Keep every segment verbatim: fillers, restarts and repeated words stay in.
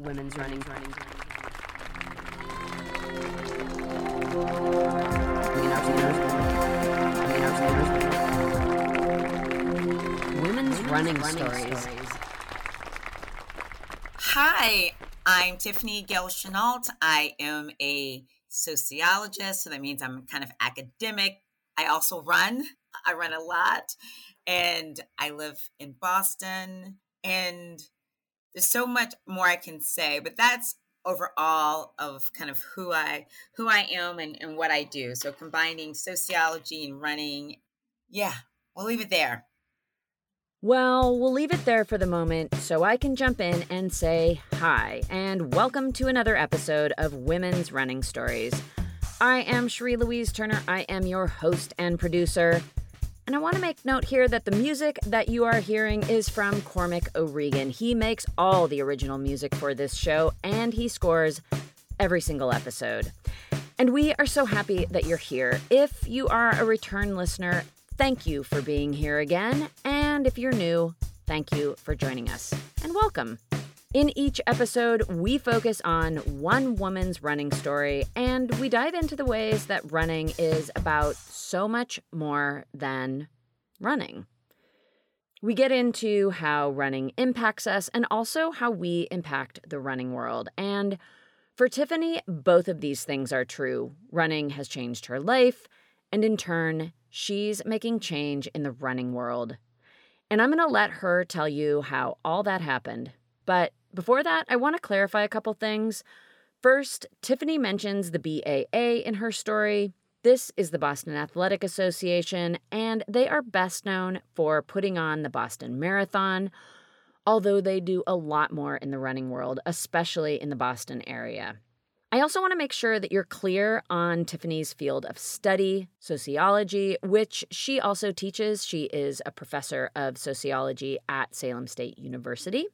Women's running, running, running. Women's running stories. Hi, I'm Tiffany Gail Chenault. I am a sociologist, so that means I'm kind of academic. I also run. I run a lot, and I live in Boston, and there's so much more I can say, but that's overall of kind of who I who I am and, and what I do. So combining sociology and running. Yeah, we'll leave it there. Well, we'll leave it there for the moment so I can jump in and say hi and welcome to another episode of Women's Running Stories. I am Cherie Louise Turner. I am your host and producer. And I want to make note here that the music that you are hearing is from Cormac O'Regan. He makes all the original music for this show, and he scores every single episode. And we are so happy that you're here. If you are a return listener, thank you for being here again. And if you're new, thank you for joining us. And welcome. In each episode, we focus on one woman's running story, and we dive into the ways that running is about so much more than running. We get into how running impacts us and also how we impact the running world. And for Tiffany, both of these things are true. Running has changed her life, and in turn, she's making change in the running world. And I'm going to let her tell you how all that happened. But before that, I want to clarify a couple things. First, Tiffany mentions the B A A in her story. This is the Boston Athletic Association, and they are best known for putting on the Boston Marathon, although they do a lot more in the running world, especially in the Boston area. I also want to make sure that you're clear on Tiffany's field of study, sociology, which she also teaches. She is a professor of sociology at Salem State University.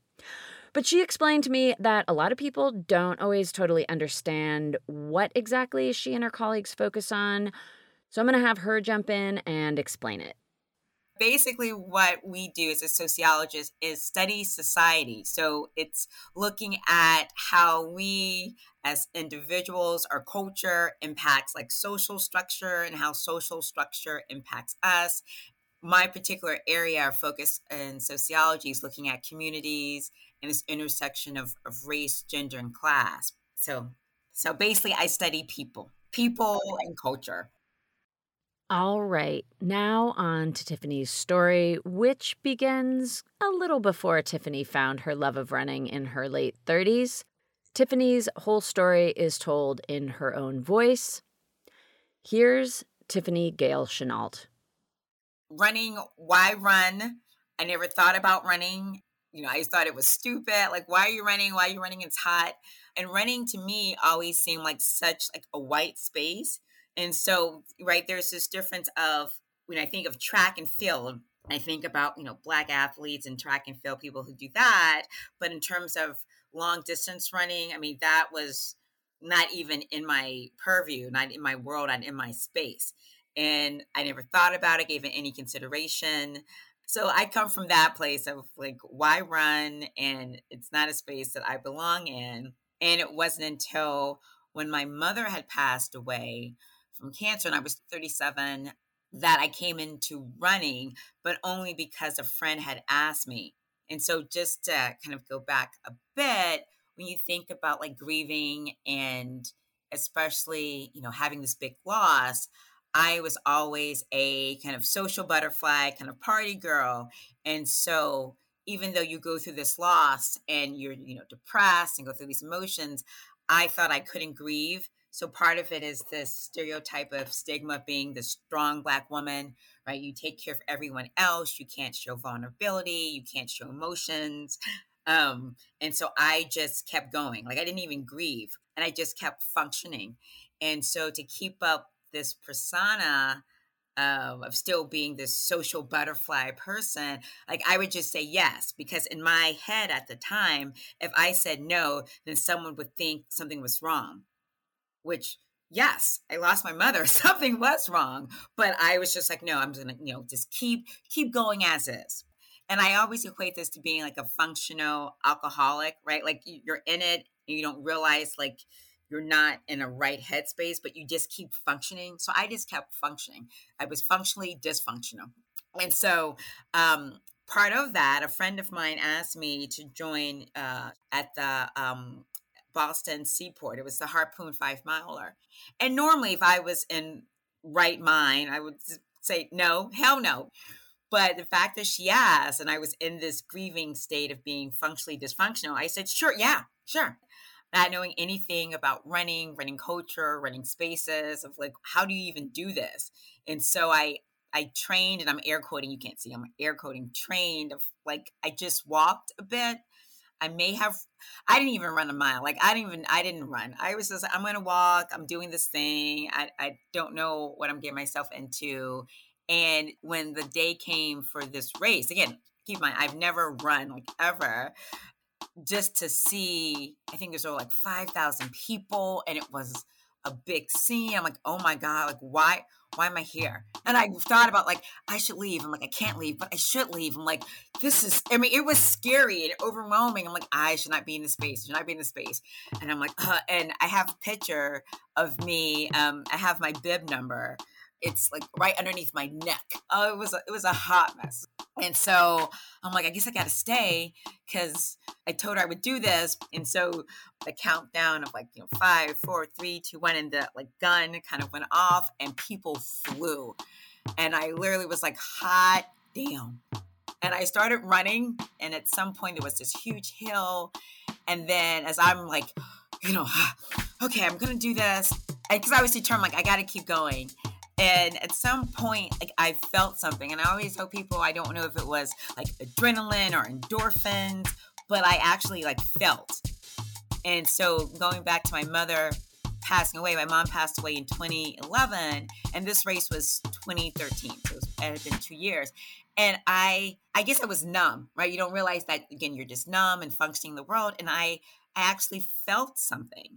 But she explained to me that a lot of people don't always totally understand what exactly she and her colleagues focus on. So I'm going to have her jump in and explain it. Basically, what we do as a sociologist is study society. So it's looking at how we as individuals, our culture impacts like social structure and how social structure impacts us. My particular area of focus in sociology is looking at communities and this intersection of, of race, gender, and class. So, so basically, I study people, people and culture. All right. Now on to Tiffany's story, which begins a little before Tiffany found her love of running in her late thirties. Tiffany's whole story is told in her own voice. Here's Tiffany Gail Chenault. Running, why run? I never thought about running. You know, I thought it was stupid. Like, why are you running? Why are you running? It's hot. And running to me always seemed like such like a white space. And so, right, there's this difference of when I think of track and field, I think about, you know, Black athletes and track and field people who do that. But in terms of long distance running, I mean, that was not even in my purview, not in my world, not in my space. And I never thought about it, gave it any consideration. So I come from that place of like, why run? And it's not a space that I belong in. And it wasn't until when my mother had passed away from cancer and I was thirty-seven that I came into running, but only because a friend had asked me. And so just to kind of go back a bit, when you think about like grieving and especially, you know, having this big loss, I was always a kind of social butterfly, kind of party girl. And so even though you go through this loss and you're, you know, depressed and go through these emotions, I thought I couldn't grieve. So part of it is this stereotype of stigma being the strong Black woman, right? You take care of everyone else. You can't show vulnerability. You can't show emotions. Um, and so I just kept going. Like I didn't even grieve, and I just kept functioning. And so to keep up this persona uh, of still being this social butterfly person, like I would just say yes, because in my head at the time, if I said no, then someone would think something was wrong. Which, yes, I lost my mother. Something was wrong. But I was just like, no, I'm just going to, you know, just keep, keep going as is. And I always equate this to being like a functional alcoholic, right? Like you're in it and you don't realize like you're not in a right headspace, but you just keep functioning. So I just kept functioning. I was functionally dysfunctional. And so um, part of that, a friend of mine asked me to join uh, at the um Boston Seaport. It was the Harpoon Five Miler. And normally if I was in right mind, I would say, no, hell no. But the fact that she asked, and I was in this grieving state of being functionally dysfunctional, I said, sure. Yeah, sure. Not knowing anything about running, running culture, running spaces of like, how do you even do this? And so I, I trained, and I'm air quoting, you can't see, I'm air quoting trained of like, I just walked a bit. I may have, I didn't even run a mile. Like I didn't even, I didn't run. I was just, I'm going to walk. I'm doing this thing. I, I don't know what I'm getting myself into. And when the day came for this race, again, keep in mind, I've never run like ever, just to see, I think there's like five thousand people, and it was a big scene. I'm like, oh my God, like why, why am I here? And I thought about like, I should leave. I'm like, I can't leave, but I should leave. I'm like, this is, I mean, it was scary and overwhelming. I'm like, I should not be in this space. I should not be in this space. And I'm like, uh, and I have a picture of me. Um, I have my bib number. It's like right underneath my neck. Oh, it was, a, it was a hot mess. And so I'm like, I guess I got to stay, because I told her I would do this. And so the countdown of like, you know, five, four, three, two, one, and the like gun kind of went off, and people flew. And I literally was like, hot damn. And I started running. And at some point there was this huge hill. And then as I'm like, you know, okay, I'm going to do this. And cause I was determined, like, I got to keep going. And at some point, like, I felt something. And I always tell people, I don't know if it was like adrenaline or endorphins, but I actually like felt. And so going back to my mother passing away, my mom passed away in twenty eleven, and this race was twenty thirteen. So it, was, it had been two years. And I, I guess I was numb, right? You don't realize that, again, you're just numb and functioning in the world. And I, I actually felt something.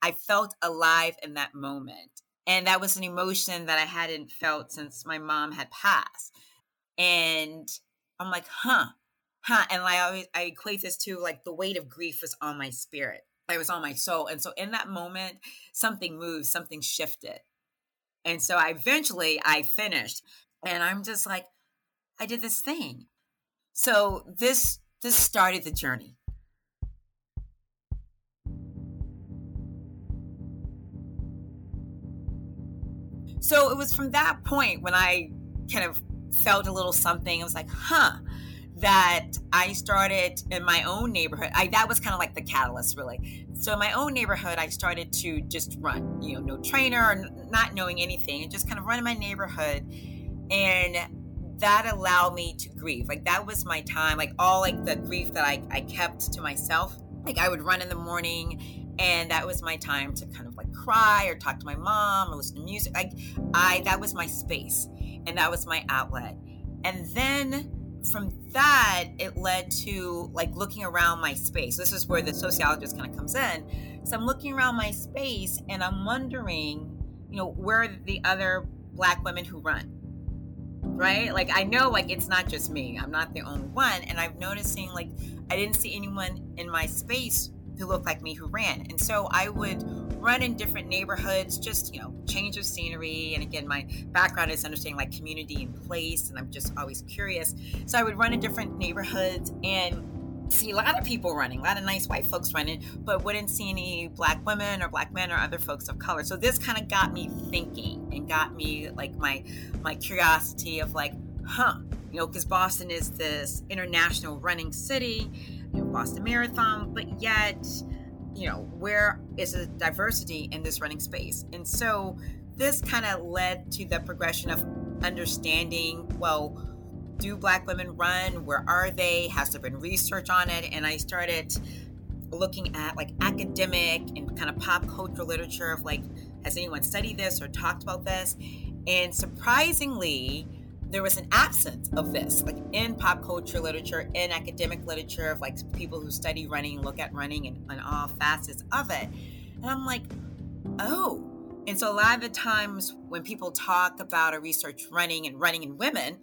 I felt alive in that moment. And that was an emotion that I hadn't felt since my mom had passed. And I'm like, huh, huh. And I always, I equate this to like the weight of grief was on my spirit. It was on my soul. And so in that moment, something moved, something shifted. And so I eventually I finished, and I'm just like, I did this thing. So this, this started the journey. So it was from that point when I kind of felt a little something. I was like, huh, that I started in my own neighborhood. I, that was kind of like the catalyst, really. So in my own neighborhood, I started to just run, you know, no trainer, or not knowing anything, and just kind of run in my neighborhood. And that allowed me to grieve. Like that was my time, like all like the grief that I, I kept to myself. Like I would run in the morning, and that was my time to kind of like cry or talk to my mom or listen to music. Like I, that was my space, and that was my outlet. And then from that, it led to like looking around my space. This is where the sociologist kind of comes in. So I'm looking around my space, and I'm wondering, you know, where are the other Black women who run, right? Like I know like it's not just me. I'm not the only one. And I'm noticing like I didn't see anyone in my space who looked like me who ran. And so I would run in different neighborhoods, just, you know, change of scenery. And again, my background is understanding like community and place, and I'm just always curious. So I would run in different neighborhoods and see a lot of people running, a lot of nice white folks running, but wouldn't see any Black women or Black men or other folks of color. So this kind of got me thinking and got me like my my curiosity of like, huh, you know, because Boston is this international running city, Boston Marathon, but yet you know, where is the diversity in this running space? And so this kind of led to the progression of understanding, well, do Black women run? Where are they? Has there been research on it? And I started looking at like academic and kind of pop culture literature of like, has anyone studied this or talked about this? And surprisingly, there was an absence of this, like in pop culture literature, in academic literature of like people who study running, look at running and, and all facets of it. And I'm like, oh. And so a lot of the times when people talk about or research running and running in women,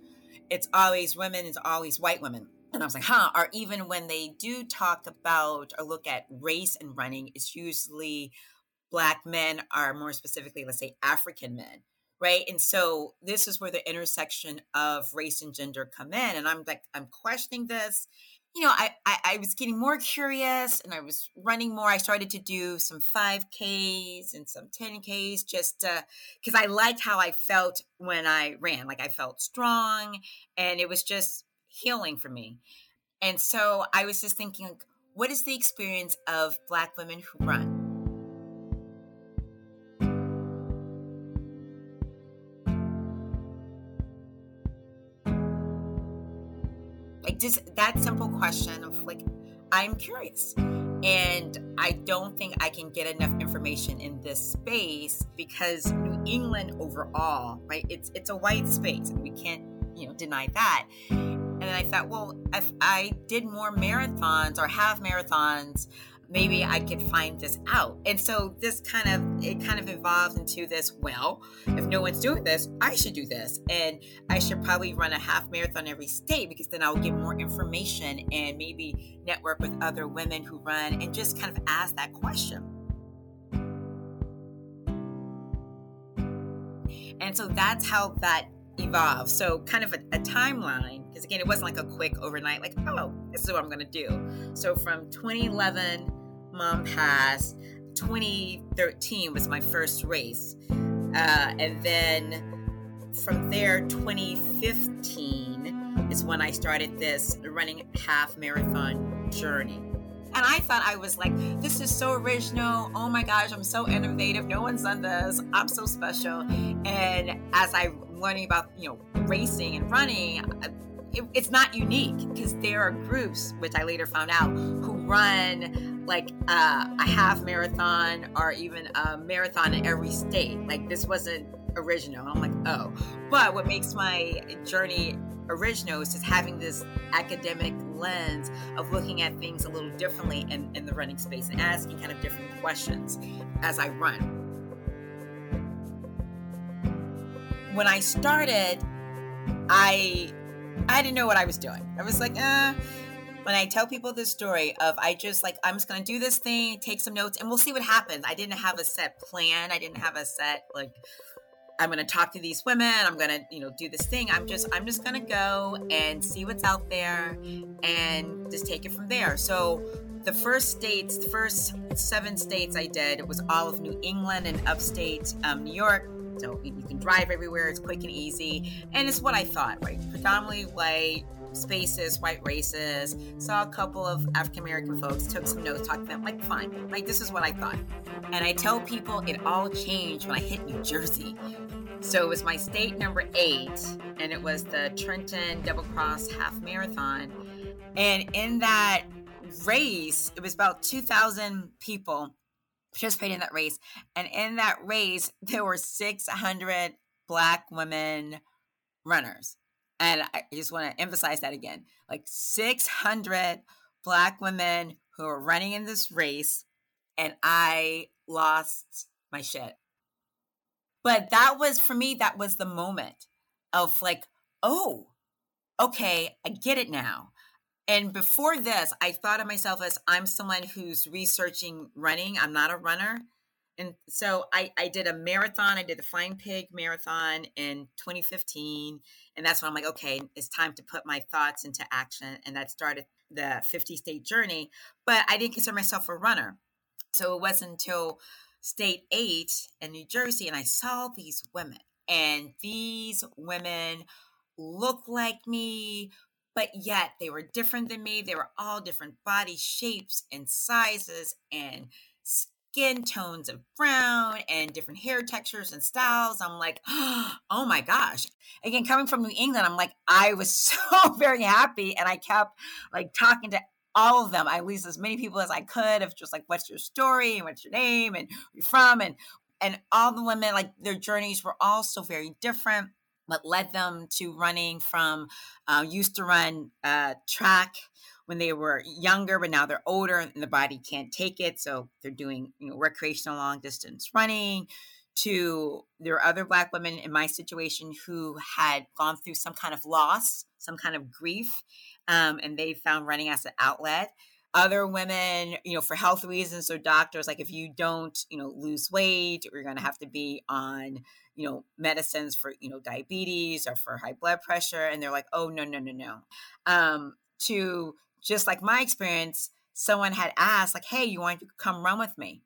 it's always women, it's always white women. And I was like, huh. Or even when they do talk about or look at race and running, it's usually Black men, are more specifically, let's say African men. Right. And so this is where the intersection of race and gender come in. And I'm like, I'm questioning this. You know, I, I, I was getting more curious and I was running more. I started to do some five Ks and some ten Ks just because uh, I liked how I felt when I ran. Like I felt strong and it was just healing for me. And so I was just thinking, like, what is the experience of Black women who run? Just that simple question of like, I'm curious and I don't think I can get enough information in this space because New England overall, right? It's it's a white space and we can't, you know, deny that. And then I thought, well, if I did more marathons or half marathons, maybe I could find this out. And so this kind of, it kind of evolved into this, well, if no one's doing this, I should do this. And I should probably run a half marathon every state because then I'll get more information and maybe network with other women who run and just kind of ask that question. And so that's how that evolved. So kind of a, a timeline, because again, it wasn't like a quick overnight, like, oh, this is what I'm going to do. So from twenty eleven, mom passed. twenty thirteen was my first race. Uh, and then from there, twenty fifteen is when I started this running half marathon journey. And I thought I was like, this is so original. Oh my gosh, I'm so innovative. No one's done this. I'm so special. And as I'm learning about, you know, racing and running, it, it's not unique because there are groups, which I later found out, who run like uh, a half marathon or even a marathon in every state. Like this wasn't original. I'm like, oh. But what makes my journey original is just having this academic lens of looking at things a little differently in, in the running space and asking kind of different questions as I run. When I started, I I didn't know what I was doing. I was like, eh. When I tell people this story of I just like, I'm just going to do this thing, take some notes, and we'll see what happens. I didn't have a set plan. I didn't have a set, like, I'm going to talk to these women. I'm going to, you know, do this thing. I'm just, I'm just going to go and see what's out there and just take it from there. So the first states, the first seven states I did, it was all of New England and upstate um, New York. So you can drive everywhere. It's quick and easy. And it's what I thought, right? Predominantly white spaces, white races. Saw a couple of African-American folks, took some notes, talked to them. Like, fine. Like, this is what I thought. And I tell people it all changed when I hit New Jersey. So it was my state number eight, and it was the Trenton Double Cross Half Marathon. And in that race, it was about two thousand people participated in that race. And in that race, there were six hundred Black women runners. And I just want to emphasize that again, like six hundred Black women who were running in this race. And I lost my shit. But that was, for me, that was the moment of like, oh, okay, I get it now. And before this, I thought of myself as I'm someone who's researching running. I'm not a runner. And so I, I did a marathon. I did the Flying Pig Marathon in twenty fifteen. And that's when I'm like, okay, it's time to put my thoughts into action. And that started the fifty-state journey. But I didn't consider myself a runner. So it wasn't until state eight in New Jersey. And I saw these women. And these women looked like me, But yet they were different than me. They were all different body shapes and sizes and skin tones of brown and different hair textures and styles. I'm like, oh my gosh. Again, coming from New England, I'm like, I was so very happy. And I kept like talking to all of them, I leased as many people as I could of just like, what's your story and what's your name and where you're from? And, and all the women, like their journeys were all so very different. What led them to running from, uh, used to run uh, track when they were younger, but now they're older and the body can't take it. So they're doing, you know, recreational long distance running. To there were other Black women in my situation who had gone through some kind of loss, some kind of grief, um, and they found running as an outlet. Other women, you know, for health reasons, so doctors, like if you don't, you know, lose weight, you're going to have to be on, you know, medicines for, you know, diabetes or for high blood pressure. And they're like, oh, no, no, no, no. Um, to just like my experience, someone had asked like, hey, you want to come run with me?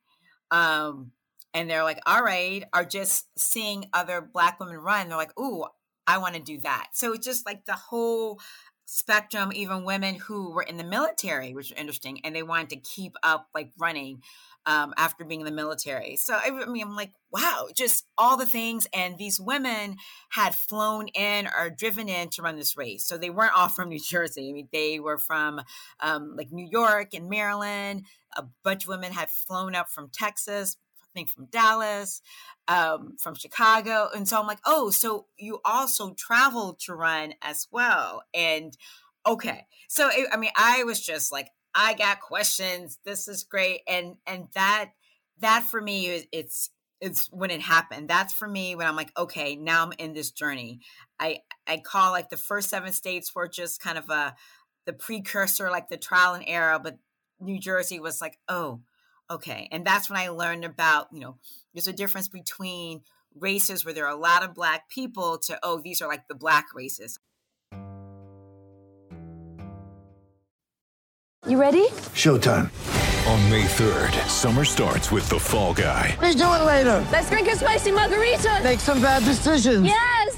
Um, and they're like, all right, or just seeing other Black women run. They're like, ooh, I want to do that. So it's just like the whole spectrum, even women who were in the military, which was interesting, and they wanted to keep up like running um, after being in the military. So I mean, I'm like, wow, just all the things. And these women had flown in or driven in to run this race. So they weren't all from New Jersey. I mean, they were from um, like New York and Maryland. A bunch of women had flown up from Texas, I think from Dallas, um, from Chicago. And so I'm like, oh, so you also traveled to run as well. And okay. So, it, I mean, I was just like, I got questions. This is great. And, and that, that for me, is, it's, it's when it happened. That's for me when I'm like, okay, now I'm in this journey. I, I call like the first seven states were just kind of a, the precursor, like the trial and error, but New Jersey was like, oh, okay. And that's when I learned about, you know, there's a difference between races where there are a lot of Black people to, oh, these are like the Black races. You ready? Showtime. On May third, summer starts with The Fall Guy. What are you doing later? Let's drink a spicy margarita. Make some bad decisions. Yes!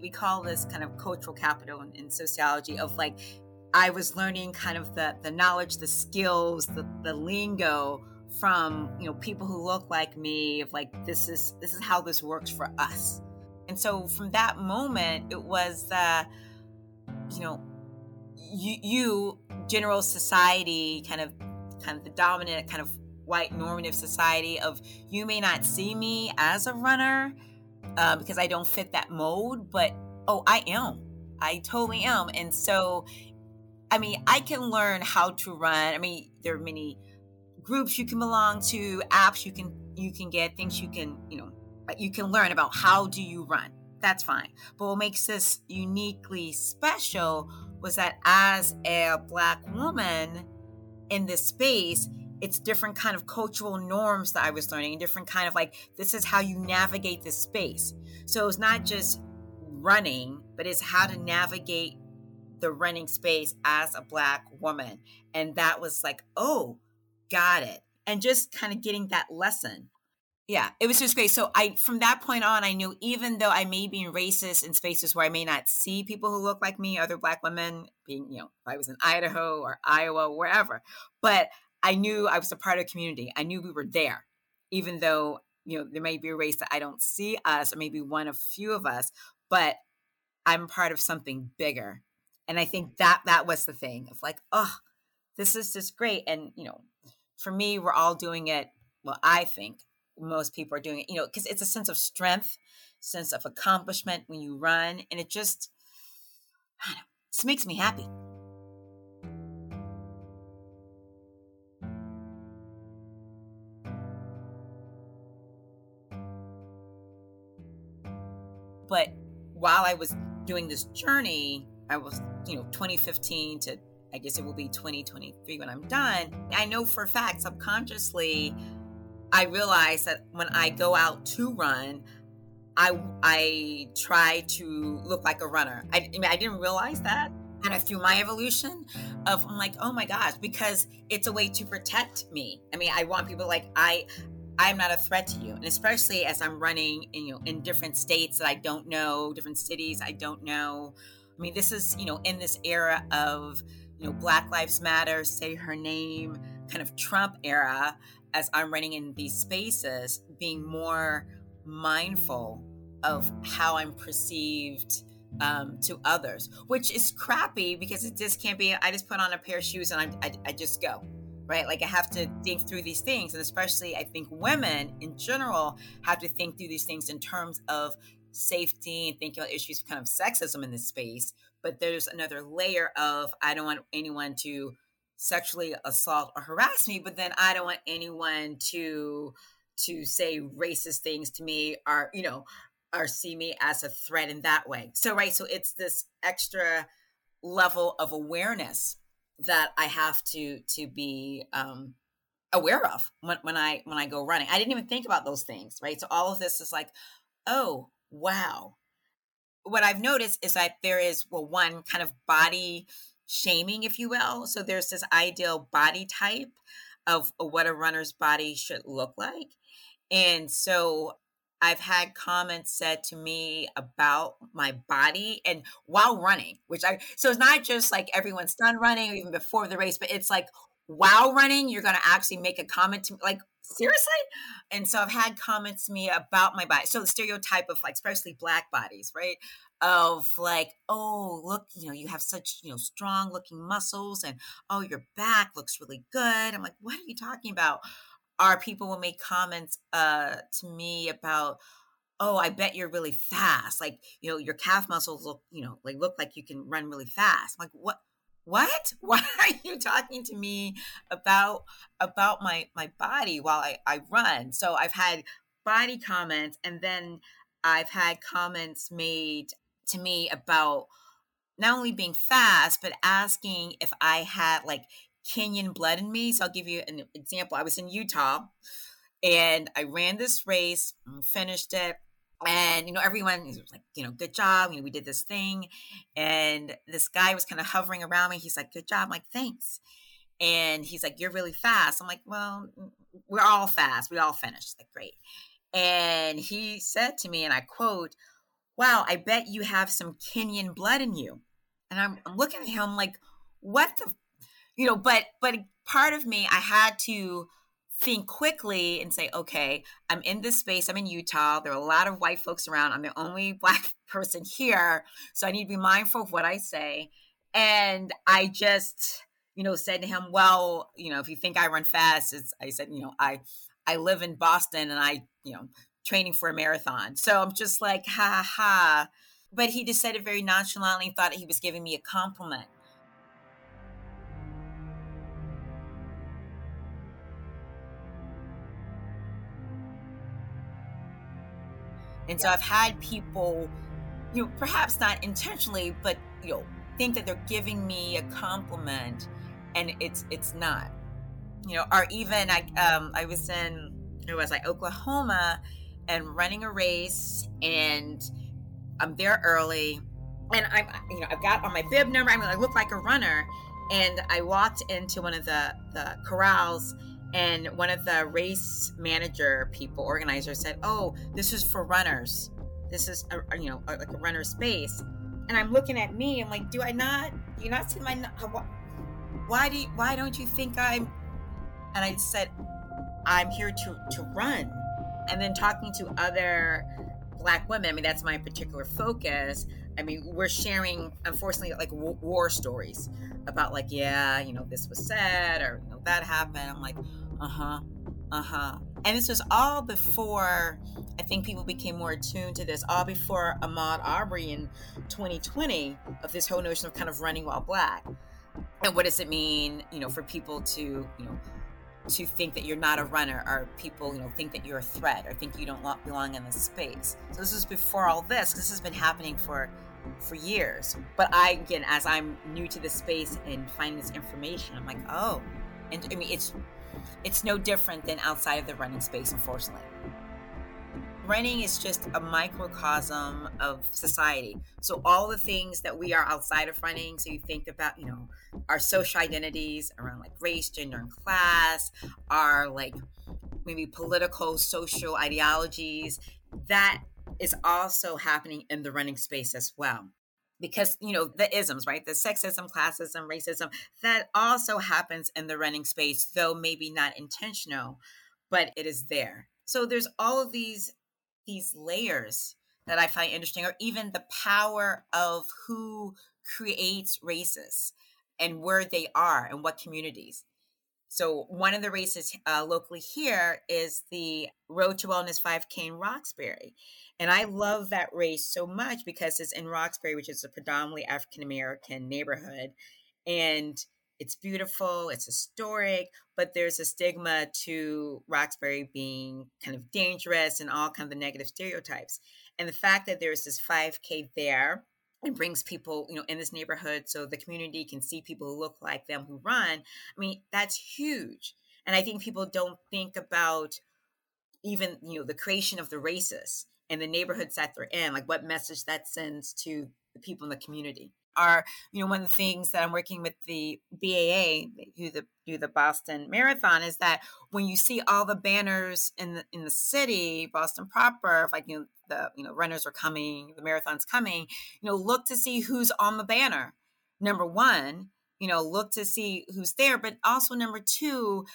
We call this kind of cultural capital in, in sociology of like, I was learning kind of the, the knowledge, the skills, the, the lingo from, you know, people who look like me of like, this is, this is how this works for us. And so from that moment, it was, uh, you know, you, you general society, kind of, kind of the dominant kind of white normative society of you may not see me as a runner, Uh, because I don't fit that mold, but oh, I am. I totally am. And so, I mean, I can learn how to run. I mean, there are many groups you can belong to, apps you can you can get, things you can, you know, you can learn about how do you run. That's fine. But what makes this uniquely special was that as a Black woman in this space, it's different kind of cultural norms that I was learning and different kind of like, this is how you navigate this space. So it's not just running, but it's how to navigate the running space as a Black woman. And that was like, oh, got it. And just kind of getting that lesson. Yeah, it was just great. So I, from that point on, I knew even though I may be racist in spaces where I may not see people who look like me, other Black women being, you know, if I was in Idaho or Iowa, wherever, but I knew I was a part of the community. I knew we were there, even though, you know, there may be a race that I don't see us or maybe one of few of us, but I'm part of something bigger. And I think that that was the thing of like, oh, this is just great. And, you know, for me, we're all doing it. Well, I think most people are doing it, you know, because it's a sense of strength, sense of accomplishment when you run. And it just, I don't know, just makes me happy. But while I was doing this journey, I was, you know, twenty fifteen to I guess it will be twenty twenty-three when I'm done. I know for a fact, subconsciously, I realize that when I go out to run, I I try to look like a runner. I, I mean, I didn't realize that. And I through my evolution of, I'm like, oh my gosh, because it's a way to protect me. I mean, I want people like, I, I'm not a threat to you. And especially as I'm running in, you know, in different states that I don't know, different cities I don't know. I mean, this is, you know, in this era of, you know, Black Lives Matter, say her name, kind of Trump era, as I'm running in these spaces, being more mindful of how I'm perceived um, to others, which is crappy because it just can't be, I just put on a pair of shoes and I'm, I, I just go, right? Like I have to think through these things. And especially I think women in general have to think through these things in terms of safety and thinking about issues of kind of sexism in this space. But there's another layer of, I don't want anyone to sexually assault or harass me, but then I don't want anyone to to say racist things to me or, you know, or see me as a threat in that way. So, right. So it's this extra level of awareness that I have to, to be um, aware of when, when I, when I go running. I didn't even think about those things. Right. So all of this is like, oh, wow. What I've noticed is that there is, well, one kind of body shaming, if you will. So there's this ideal body type of what a runner's body should look like. And so I've had comments said to me about my body and while running, which I, so it's not just like everyone's done running or even before the race, but it's like while running, you're going to actually make a comment to me, like, seriously? And so I've had comments to me about my body. So the stereotype of like, especially Black bodies, right? Of like, oh, look, you know, you have such, you know, strong looking muscles and, oh, your back looks really good. I'm like, what are you talking about? Our people will make comments uh, to me about, oh, I bet you're really fast. Like, you know, your calf muscles look, you know, like look like you can run really fast. I'm like, what, what, why are you talking to me about, about my, my body while I, I run? So I've had body comments, and then I've had comments made to me about not only being fast, but asking if I had like Kenyan blood in me. So I'll give you an example. I was in Utah and I ran this race, finished it. And, you know, everyone was like, you know, good job. You know, we did this thing. And this guy was kind of hovering around me. He's like, good job. I'm like, thanks. And he's like, you're really fast. I'm like, well, we're all fast. We all finished. Like, great. And he said to me, and I quote, wow, I bet you have some Kenyan blood in you. And I'm, I'm looking at him like, what the You know, but but part of me, I had to think quickly and say, okay, I'm in this space. I'm in Utah. There are a lot of white folks around. I'm the only Black person here. So I need to be mindful of what I say. And I just, you know, said to him, well, you know, if you think I run fast, it's, I said, you know, I, I live in Boston and I, you know, training for a marathon. So I'm just like, ha, ha. But he just said it very nonchalantly and thought that he was giving me a compliment. And so I've had people, you know, perhaps not intentionally, but, you know, think that they're giving me a compliment and it's, it's not, you know, or even I, um, I was in, it was like Oklahoma and running a race and I'm there early and I'm, you know, I've got on my bib number. I mean, I look like a runner and I walked into one of the, the corrals. And one of the race manager people, organizers said, oh, this is for runners. This is, a, you know, a, like a runner space. And I'm looking at me. I'm like, do I not, do you not see my, why do you, why don't you think I'm, and I said, I'm here to, to run. And then talking to other Black women, I mean, that's my particular focus. I mean, we're sharing, unfortunately, like w- war stories about like, yeah, you know, this was said or you know, that happened. I'm like, uh-huh, uh-huh. And this was all before, I think people became more attuned to this, all before Ahmaud Arbery in twenty twenty of this whole notion of kind of running while Black. And what does it mean, you know, for people to, you know, to think that you're not a runner or people, you know, think that you're a threat or think you don't belong in this space. So this is before all this, because this has been happening for for years. But I, again, as I'm new to this space and finding this information, I'm like, oh. And I mean, it's it's no different than outside of the running space, unfortunately. Running is just a microcosm of society. So all the things that we are outside of running, so you think about, you know, our social identities around like race, gender, and class, our like maybe political, social ideologies, that is also happening in the running space as well. Because, you know, the isms, right? The sexism, classism, racism, that also happens in the running space, though maybe not intentional, but it is there. So there's all of these these layers that I find interesting, or even the power of who creates races and where they are and what communities. So one of the races uh, locally here is the Road to Wellness five K in Roxbury. And I love that race so much because it's in Roxbury, which is a predominantly African-American neighborhood. And it's beautiful, it's historic, but there's a stigma to Roxbury being kind of dangerous and all kind of the negative stereotypes. And the fact that there's this five K there, it brings people, you know, in this neighborhood so the community can see people who look like them who run. I mean, that's huge. And I think people don't think about even, you know, the creation of the races and the neighborhoods that they're in, like what message that sends to the people in the community. Are, you know, one of the things that I'm working with the B A A, they do the, do the Boston Marathon, is that when you see all the banners in the, in the city, Boston proper, like, you know, the, you know, runners are coming, the marathon's coming, you know, look to see who's on the banner. Number one, you know, look to see who's there, but also number two,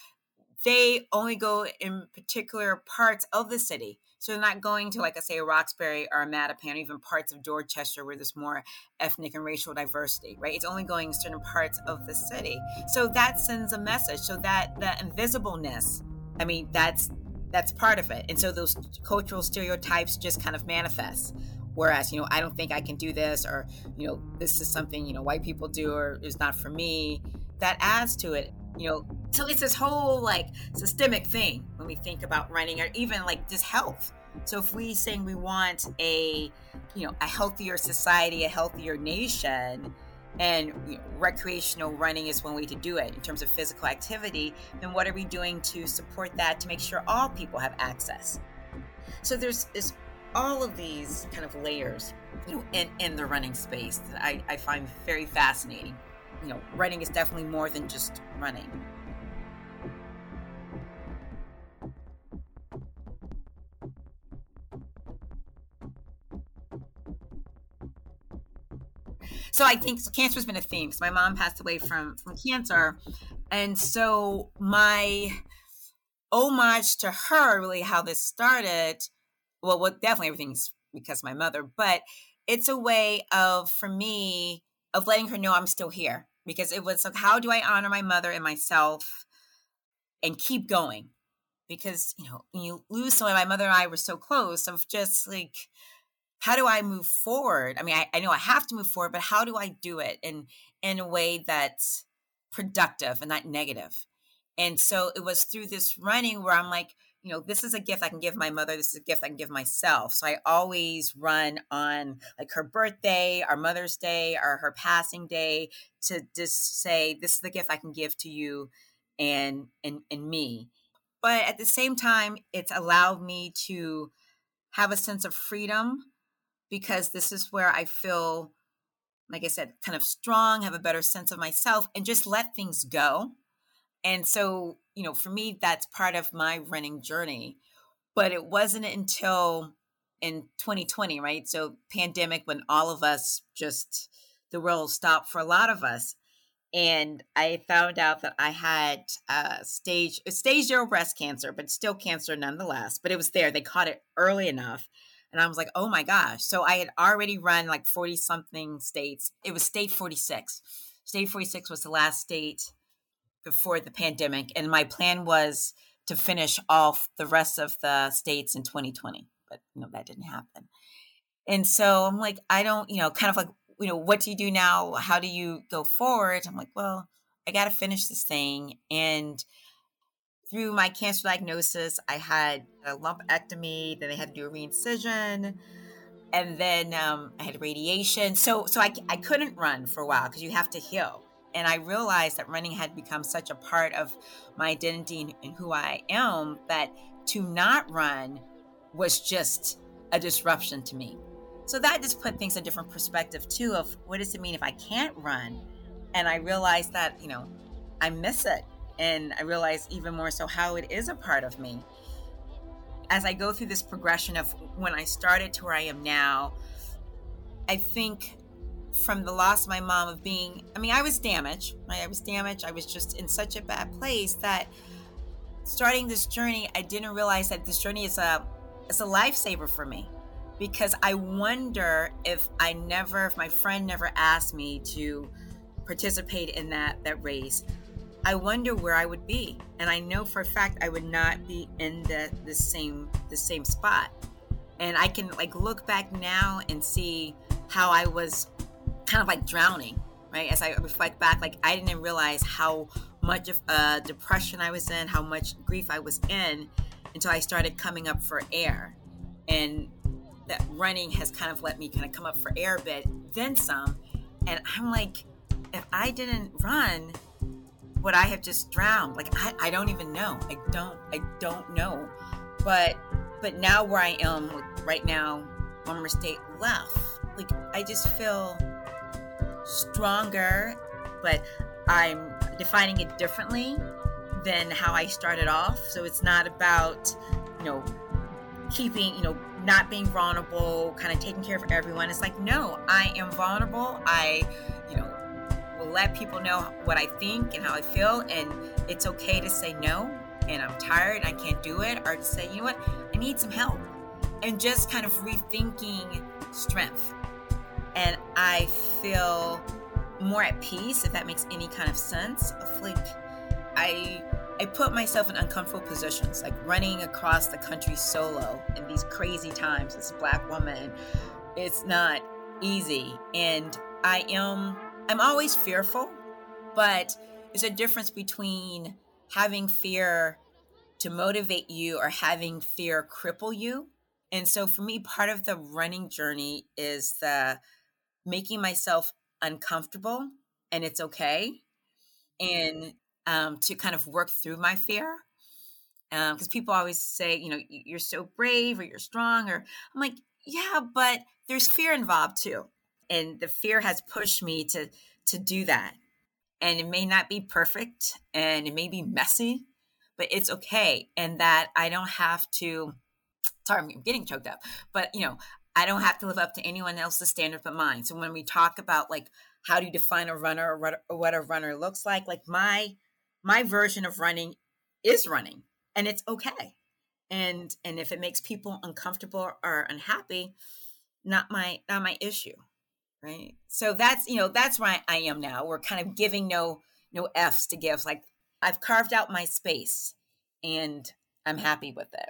they only go in particular parts of the city. So they're not going to, like I say, Roxbury or Mattapan, or even parts of Dorchester where there's more ethnic and racial diversity, right? It's only going in certain parts of the city. So that sends a message. So that the invisibleness, I mean, that's that's part of it. And so those cultural stereotypes just kind of manifest. Whereas, you know, I don't think I can do this, or, you know, this is something, you know, white people do or is not for me. That adds to it, you know. So it's this whole like systemic thing when we think about running, or even like just health. So if we saying we want a, you know, a healthier society, a healthier nation, and you know, recreational running is one way to do it in terms of physical activity, then what are we doing to support that to make sure all people have access? So there's this, all of these kind of layers, you know, in, in the running space that I, I find very fascinating. You know, running is definitely more than just running. So I think so cancer has been a theme because my mom passed away from, from cancer. And so my homage to her, really how this started, well, well definitely everything's because of my mother, but it's a way of, for me, of letting her know I'm still here. Because it was like, how do I honor my mother and myself and keep going? Because, you know, when you lose someone, my mother and I were so close, of just like, how do I move forward? I mean, I, I know I have to move forward, but how do I do it in, in a way that's productive and not negative? And so it was through this running where I'm like, you know, this is a gift I can give my mother. This is a gift I can give myself. So I always run on like her birthday, our Mother's Day, or her passing day, to just say, this is the gift I can give to you and, and, and me. But at the same time, it's allowed me to have a sense of freedom, because this is where I feel, like I said, kind of strong, have a better sense of myself, and just let things go. And so, you know, for me, that's part of my running journey. But it wasn't until in twenty twenty, right? So pandemic, when all of us just, the world stopped for a lot of us. And I found out that I had uh, stage, stage zero breast cancer, but still cancer nonetheless. But it was there. They caught it early enough. And I was like, oh my gosh. So I had already run like forty something states. It was state forty-six. State forty-six was the last state before the pandemic. And my plan was to finish off the rest of the states in twenty twenty, but you know, that didn't happen. And so I'm like, I don't, you know, kind of like, you know, what do you do now? How do you go forward? I'm like, well, I got to finish this thing. And through my cancer diagnosis, I had a lumpectomy, then they had to do a reincision. And then um, I had radiation. So so I, I couldn't run for a while because you have to heal. And I realized that running had become such a part of my identity and, and who I am, that to not run was just a disruption to me. So that just put things in a different perspective too, of what does it mean if I can't run? And I realized that, you know, I miss it. And I realized even more so how it is a part of me. As I go through this progression of when I started to where I am now, I think from the loss of my mom of being, I mean, I was damaged, right? I was damaged. I was just in such a bad place that starting this journey, I didn't realize that this journey is a, it's a lifesaver for me, because I wonder if I never, if my friend never asked me to participate in that, that race, I wonder where I would be. And I know for a fact I would not be in the, the same the same spot. And I can like look back now and see how I was kind of like drowning, right? As I reflect back, like I didn't realize how much of a depression I was in, how much grief I was in, until I started coming up for air. And that running has kind of let me kind of come up for air a bit, then some. And I'm like, if I didn't run, would I have just drowned? Like, I, I don't even know. I don't, I don't know. But, but now where I am, like right now, one more state left, like, I just feel stronger, but I'm defining it differently than how I started off. So it's not about, you know, keeping, you know, not being vulnerable, kind of taking care of everyone. It's like, no, I am vulnerable. I, you know, will let people know what I think and how I feel, and it's okay to say no, and I'm tired, I can't do it, or to say, you know what, I need some help, and just kind of rethinking strength. And I feel more at peace, if that makes any kind of sense. Of like, I I put myself in uncomfortable positions, like running across the country solo in these crazy times as a Black woman. It's not easy, and I am. I'm always fearful, but there's a difference between having fear to motivate you or having fear cripple you. And so for me, part of the running journey is the making myself uncomfortable, and it's okay. And um, to kind of work through my fear. Because um, people always say, you know, you're so brave or you're strong, or I'm like, yeah, but there's fear involved too. And the fear has pushed me to to do that. And it may not be perfect, and it may be messy, but it's okay. And that I don't have to, sorry, I'm getting choked up, but you know, I don't have to live up to anyone else's standard but mine. So when we talk about like, how do you define a runner or what a runner looks like, like my my version of running is running, and it's okay. And and if it makes people uncomfortable or unhappy, Not my, not my issue, right? So that's, you know, that's where I am now. We're kind of giving no, no F's to give. Like I've carved out my space, and I'm happy with it.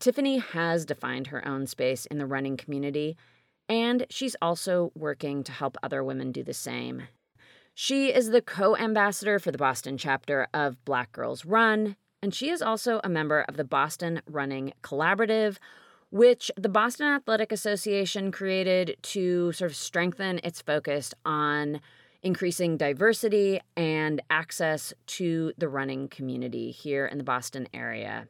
Tiffany has defined her own space in the running community, and she's also working to help other women do the same. She is the co-ambassador for the Boston chapter of Black Girls Run, and she is also a member of the Boston Running Collaborative, which the Boston Athletic Association created to sort of strengthen its focus on increasing diversity and access to the running community here in the Boston area.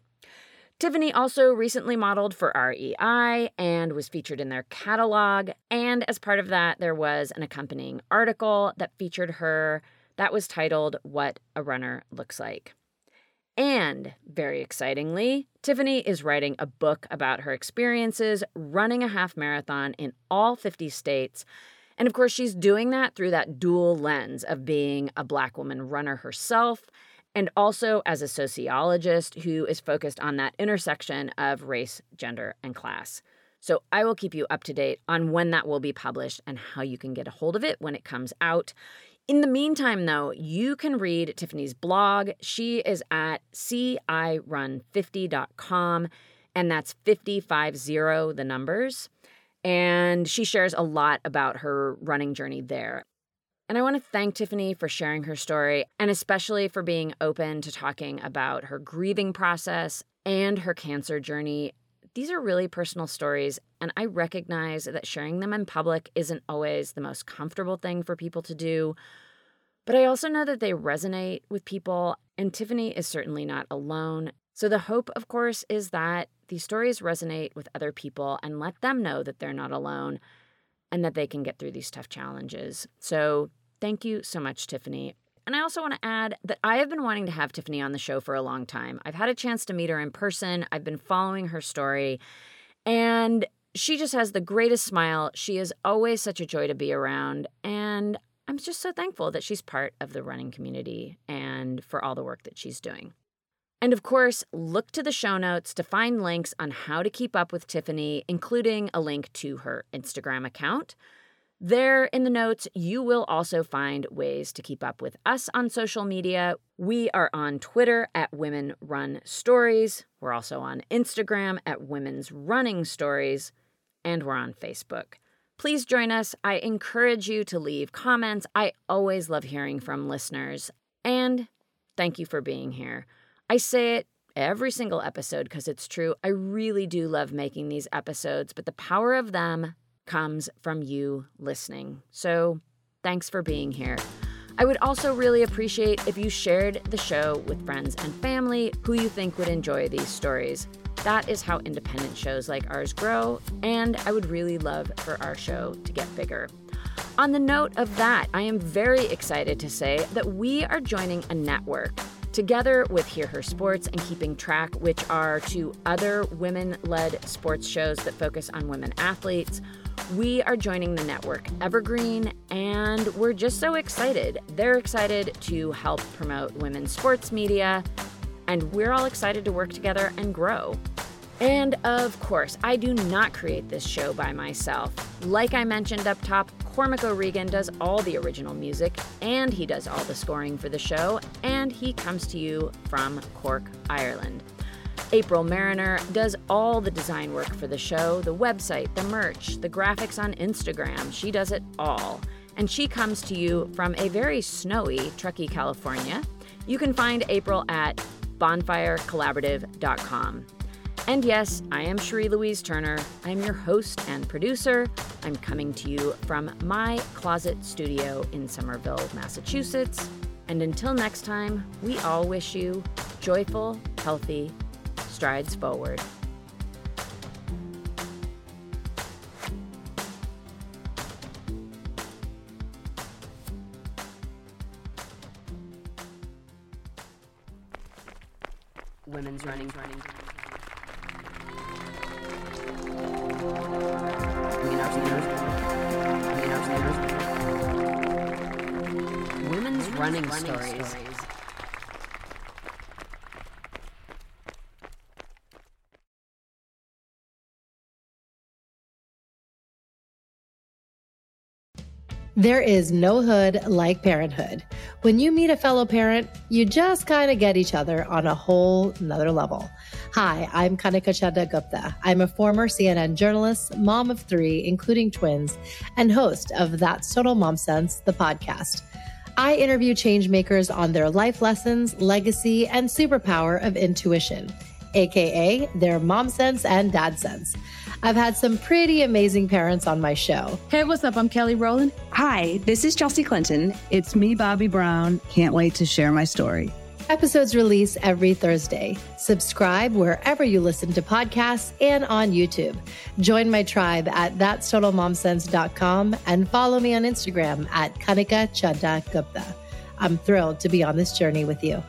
Tiffany also recently modeled for R E I and was featured in their catalog. And as part of that, there was an accompanying article that featured her that was titled "What a Runner Looks Like." And, very excitingly, Tiffany is writing a book about her experiences running a half marathon in all fifty states. And, of course, she's doing that through that dual lens of being a Black woman runner herself and also as a sociologist who is focused on that intersection of race, gender, and class. So I will keep you up to date on when that will be published and how you can get a hold of it when it comes out. In the meantime, though, you can read Tiffany's blog. She is at cirun fifty dot com, and that's fifty, five, zero, the numbers. And she shares a lot about her running journey there. And I want to thank Tiffany for sharing her story, and especially for being open to talking about her grieving process and her cancer journey These are really personal stories, and I recognize that sharing them in public isn't always the most comfortable thing for people to do, but I also know that they resonate with people, and Tiffany is certainly not alone. So the hope, of course, is that these stories resonate with other people and let them know that they're not alone and that they can get through these tough challenges. So thank you so much, Tiffany. And I also want to add that I have been wanting to have Tiffany on the show for a long time. I've had a chance to meet her in person. I've been following her story. And she just has the greatest smile. She is always such a joy to be around. And I'm just so thankful that she's part of the running community and for all the work that she's doing. And of course, look to the show notes to find links on how to keep up with Tiffany, including a link to her Instagram account. There in the notes, you will also find ways to keep up with us on social media. We are on Twitter at Women Run Stories. We're also on Instagram at Women's Running Stories. And we're on Facebook. Please join us. I encourage you to leave comments. I always love hearing from listeners. And thank you for being here. I say it every single episode because it's true. I really do love making these episodes, but the power of them comes from you listening. So thanks for being here. I would also really appreciate if you shared the show with friends and family who you think would enjoy these stories. That is how independent shows like ours grow, and I would really love for our show to get bigger. On the note of that, I am very excited to say that we are joining a network. Together with Hear Her Sports and Keeping Track, which are two other women-led sports shows that focus on women athletes, we are joining the network Evergreen, and we're just so excited. They're excited to help promote women's sports media, and we're all excited to work together and grow. And of course, I do not create this show by myself. Like I mentioned up top, Cormac O'Regan does all the original music, and he does all the scoring for the show, and he comes to you from Cork, Ireland. April Mariner does all the design work for the show, the website, the merch, the graphics on Instagram. She does it all. And she comes to you from a very snowy Truckee, California. You can find April at bonfire collaborative dot com. And yes, I am Cherie Louise Turner. I'm your host and producer. I'm coming to you from my closet studio in Somerville, Massachusetts. And until next time, we all wish you joyful, healthy strides forward. Women's running, running, running. Women's running stories. There is no hood like parenthood. When you meet a fellow parent, you just kind of get each other on a whole nother level. Hi, I'm Kanika Chadha Gupta. I'm a former C N N journalist, mom of three, including twins, and host of That's Total Mom Sense, the podcast. I interview changemakers on their life lessons, legacy, and superpower of intuition, A K A their mom sense and dad sense. I've had some pretty amazing parents on my show. Hey, what's up? I'm Kelly Rowland. Hi, this is Chelsea Clinton. It's me, Bobby Brown. Can't wait to share my story. Episodes release every Thursday. Subscribe wherever you listen to podcasts and on YouTube. Join my tribe at that's total mom sense dot com and follow me on Instagram at Kanika Chadha Gupta. I'm thrilled to be on this journey with you.